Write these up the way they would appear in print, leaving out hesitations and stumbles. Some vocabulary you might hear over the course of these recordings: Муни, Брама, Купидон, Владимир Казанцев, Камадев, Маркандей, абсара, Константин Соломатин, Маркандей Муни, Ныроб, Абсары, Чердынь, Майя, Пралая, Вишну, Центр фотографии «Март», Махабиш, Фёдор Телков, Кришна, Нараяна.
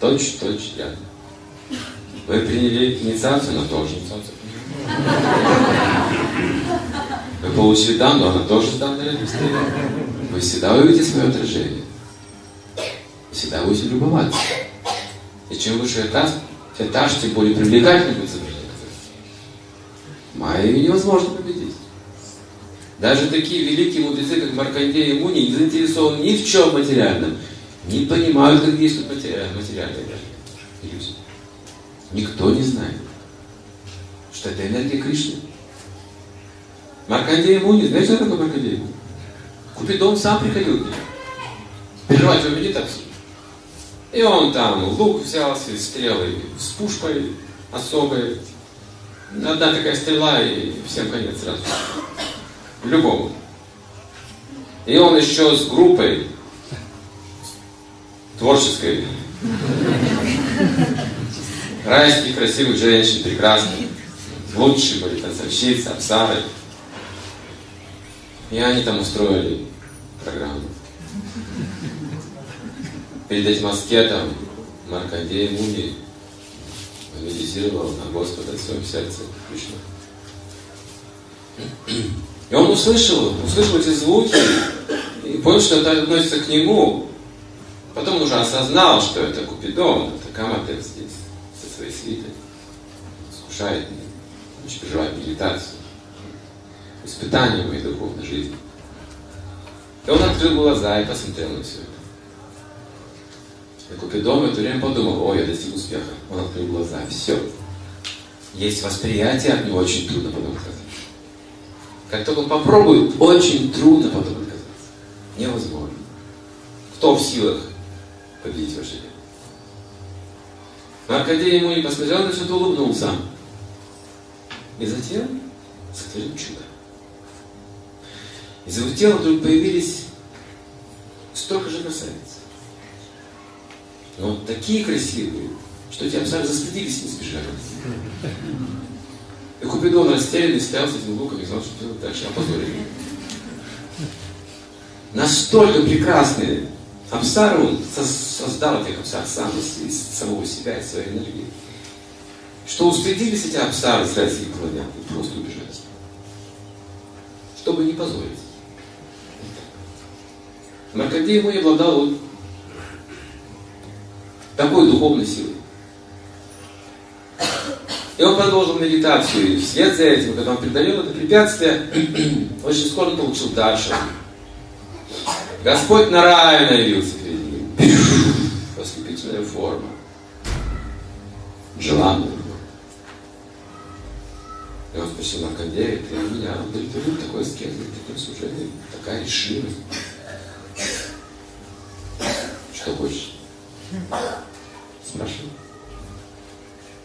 Точь-точь рядом. Вы приняли инициацию, но тоже инициацию. Вы получили данную, она тоже с данной рядом стоит. Вы всегда увидите свое отражение. Всегда будете любоваться. И чем выше этаж, тем более привлекательным будет изображение. Майю невозможно победить. Даже такие великие мудрецы, как Маркандей и Муни, не заинтересованы ни в чем материальном, не понимают, как действует материальная иллюзия. Никто не знает, что это энергия Кришны. Маркандей и Муни, знаете, что такое Маркандей и Муни? Купидон сам приходил к нему прервать его медитацию. И он там лук взялся, стрелы с пушкой особой. Одна такая стрела, и всем конец сразу. Любому. И он еще с группой творческой. Райских, красивых женщин, прекрасных. Лучшие были танцовщицы, абсары. И они там устроили программу. Перед этим аскетом Маркандей Муни медитировал на Господа в своем сердце Кришну. И он услышал эти звуки и понял, что это относится к нему. Потом он уже осознал, что это Купидон, это Камадев здесь, со своей свитой. Искушает меня, очень переживает медитацию, испытание моей духовной жизни. И он открыл глаза и посмотрел на все это. И Купидон в это время подумал: ой, я достиг успеха. Он открыл глаза, все. Есть восприятие, от него очень трудно потом отказаться. Как только он попробует, очень трудно потом отказаться. Невозможно. Кто в силах победить ваше дело? Маркандей ему не посмотрел, но все-таки улыбнулся. И затем сотворил чудо. Из его тела вдруг появились столько же красавиц. Но вот такие красивые, что эти абсары застыдились и не сбежали. И Купидон растерянный стоял с этим луком и знал, что делать дальше, опозорили. Настолько прекрасные абсары он создал этих абсар сам из самого себя, из своей энергии, что устыдились эти абсары с райских планет и просто убежали. Чтобы не позорить. Маркандей ему обладал такой духовной силой. И он продолжил медитацию, и вслед за этим, когда он преодолел это препятствие, очень скоро он получил дальше. Господь Нараяна явился перед ним. Восхитительная форма. Желанная форма. И он спросил Маркандея: ты меня удовлетворил такой аскет, такой служение, такая решимость? Что хочешь? Спрашиваю.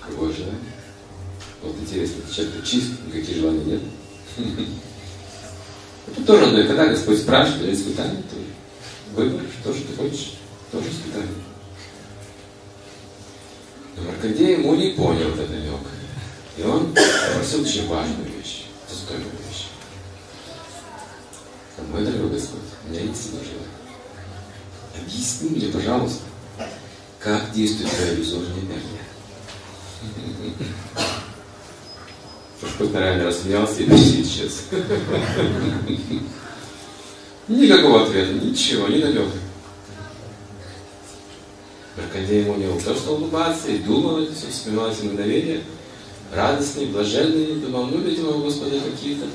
Какое желание? Вот интересно, человек-то чист, никаких желаний нет. Это тоже одно, и когда Господь спрашивает, или испытание, то выберешь то, что ты хочешь, тоже испытание. Но Маркандей ему не понял этот намек. И он попросил очень важную вещь, достойную вещь. Мой дорогой Господь, у меня есть одно желание. Объясни мне, пожалуйста, как действует твоя иллюзорная энергия. Господь Нараяна рассмеялся и почти исчез. Никакого ответа, ничего, не намека. Маркандей ему не то, что улыбаться, и думал это все, вспоминал эти мгновения, радостные, блаженные, думал, ну, видимо, у Господа какие-то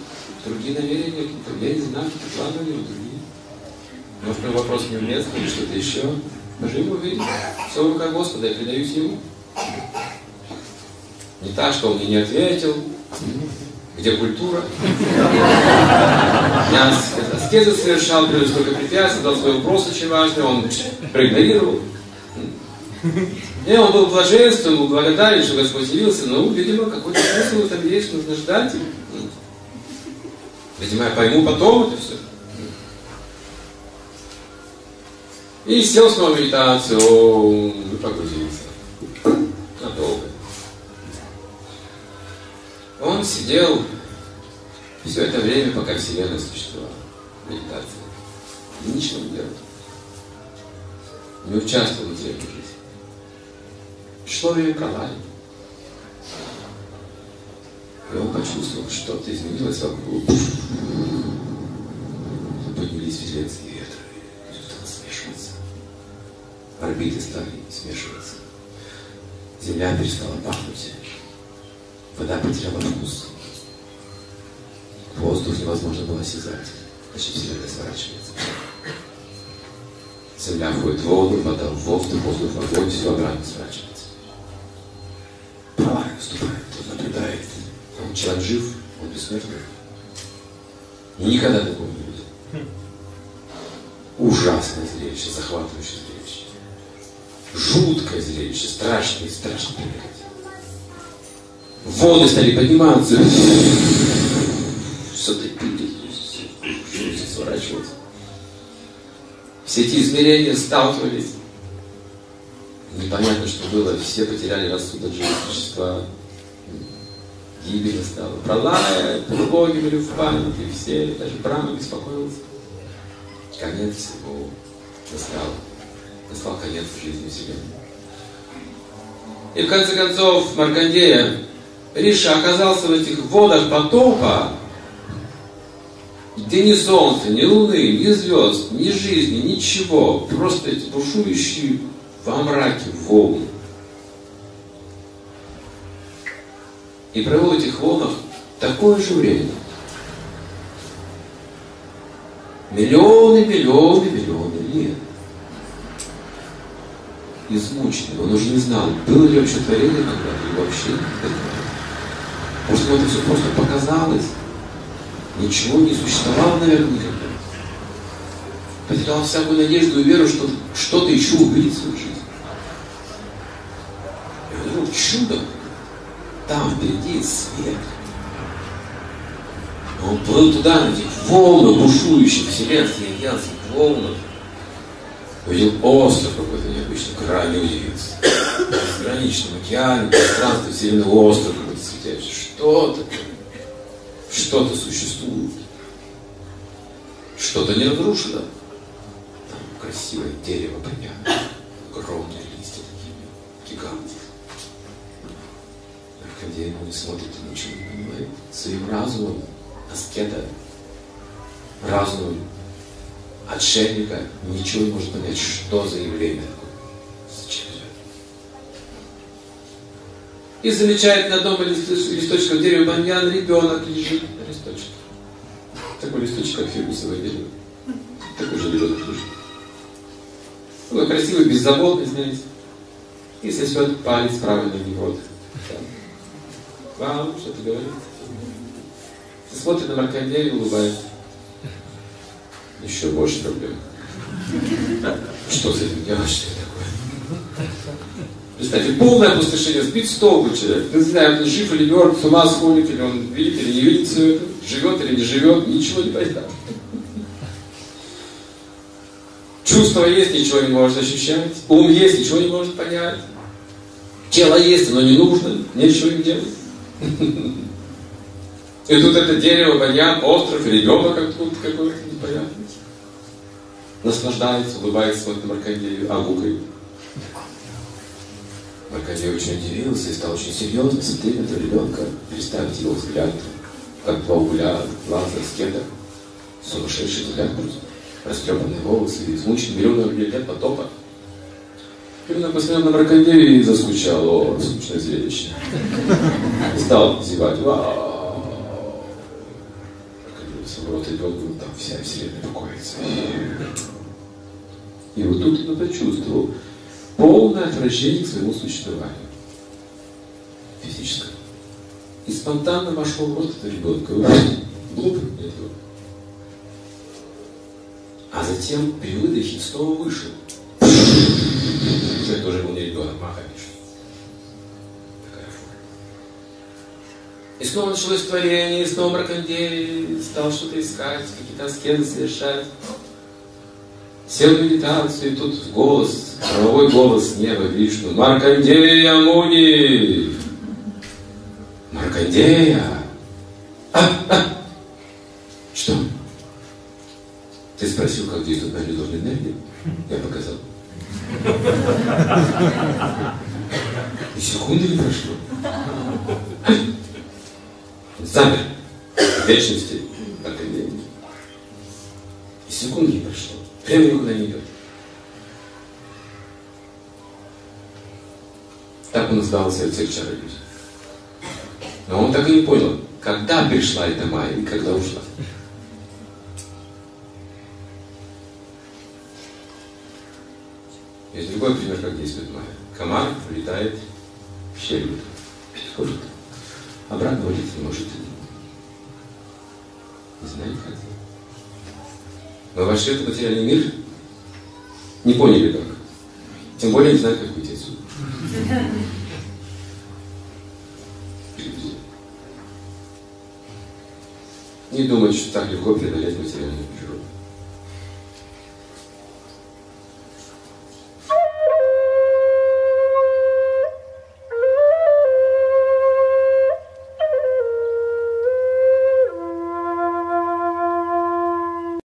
другие намерения, какие-то, я не знаю, какие-то планы, другие. Может, мой вопрос не влез, или что-то еще. Даже ему верить, все в руках Господа, я предаюсь ему. Не так, что он мне не ответил. Где культура? Я аскезы совершал, привез только препятствий, дал свой вопрос очень важный, он проигнорировал. И он был блаженствен, был благодарен, что Господь явился, но, видимо, какой-то смысл там есть, нужно ждать. Видимо, я пойму потом это все. И сел снова в медитацию, и погрузился. Надолго. Он сидел все это время, пока Вселенная существовала. Медитация. И ничего не делал. Не участвовал в теле жизни. человека на него. И он почувствовал, что-то изменилось вокруг. Поднялись вселенские ветры. Все стало смешиваться. Орбиты стали смешиваться. Земля перестала пахнуть. Вода потеряла вкус. Воздух невозможно было осязать. Значит, вселенная сворачивается. Земля входит в воду, вода в воздух, воздух в огонь, все обратно сворачивается. Пралая выступает, он наблюдает. Он человек жив, он бессмертный. Никогда такого не видел. Ужасное зрелище, захватывающее зрелище. Жуткое зрелище, страшное, страшно приехать. Воды стали подниматься. Что-то пили, все сворачивалось. Все эти измерения сталкивались. Непонятно, что было. Все потеряли рассудок, живые существа. Гибель стала. Пралая, полубоги были в панике, все, даже Брама беспокоился. Конец всего настал. Настал конец жизни Вселенной. И в конце концов Маркандея Риша оказался в этих водах потопа, где ни солнца, ни луны, ни звезд, ни жизни, ничего. Просто эти бушующие во мраке волны. И провел в этих волнах такое же время. Миллионы, миллионы, миллионы лет. Измученный. Он уже не знал, было ли вообще творение когда-то, или вообще никогда. Может, ему это все просто показалось. Ничего не существовало, наверное, никогда. Потерял всякую надежду и веру, что что-то еще увидит в свою жизнь. И вдруг чудо. Там впереди свет. Он плыл туда, на этих волнах, бушующих вселенских, янских волнах. Увидел остров какой-то необычный, крайне удивился. В граничном океане, пространстве вселенной остров какой-то светящий. Что-то, что-то существует. Что-то не разрушено. Там красивое дерево, понятно. Огромные листья такие, гигантские. Когда ему не смотрит и ничего не понимает, своим разумом аскета, разумом отшельника ничего не может понять, что за явление такое. Зачем же? И замечает на одном листочке дерева баньян, ребенок лежит на листочке. Такой листочек, как фикусовое дерево. Такой же ребенок лежит. Такой красивый, беззаботный, знаете. И сосет палец правильно в него. Вам что-то говорит. Смотрит на Маркандея и улыбается. Еще больше проблем. Что за этим делать, что это такое? Представьте, полное опустошение, сбит с толку человек. Не знаю, он жив или мертв, с ума сходит, или он видит или не видит все это, живет или не живет, ничего не понятно. Чувство есть, ничего не может ощущать. Ум есть, ничего не может понять. Тело есть, оно не нужно, ничего не делать. И тут это дерево, баньян, остров, ребенок какой-то непонятный. Наслаждается, улыбается, смотрит на Маркандею, агукает. Маркандей очень удивился и стал очень серьезно смотреть на этого ребенка, переставить его взгляд, как два угля, глаза, скета, сумасшедший взгляд, растрепанные волосы, измученный, миллионы лет потопа. Он посмотрел на Маркандею и заскучал. О, скучное зрелище. Стал зевать. Вау! Маркандею собрал ребенка, там вся вселенная покоится. И вот тут он почувствовал полное отвращение к своему существованию. Физическое. И спонтанно вошел в рот этого ребенка. Глупо этого. А затем при выдохе снова вышел. Уже тоже был не ребенок, Махабиш. Такая форма. И снова началось творение, и снова Маркандей стал что-то искать, какие-то аскезы совершать. Сел в медитацию, и тут голос, правовой голос неба, Вишну. Маркандея, Муни! Маркандея! Что? Ты спросил, как действует моя любовная энергия? Я показал. И секунды не прошло. Замер в вечности Маркандей. И секунды не прошло. Время никуда не идет. Так он сдался от всех чародеев. Но он так и не понял, когда пришла эта Майя и когда ушла. Есть другой пример, как действует Майя. Комар влетает в щель. Сколько? Обратно улететь не может. Не знаю, как. Мы вошли в этот материальный мир, не поняли как. Тем более не знаю, как уйти отсюда. Не думать, что так легко преодолеть материальную природу.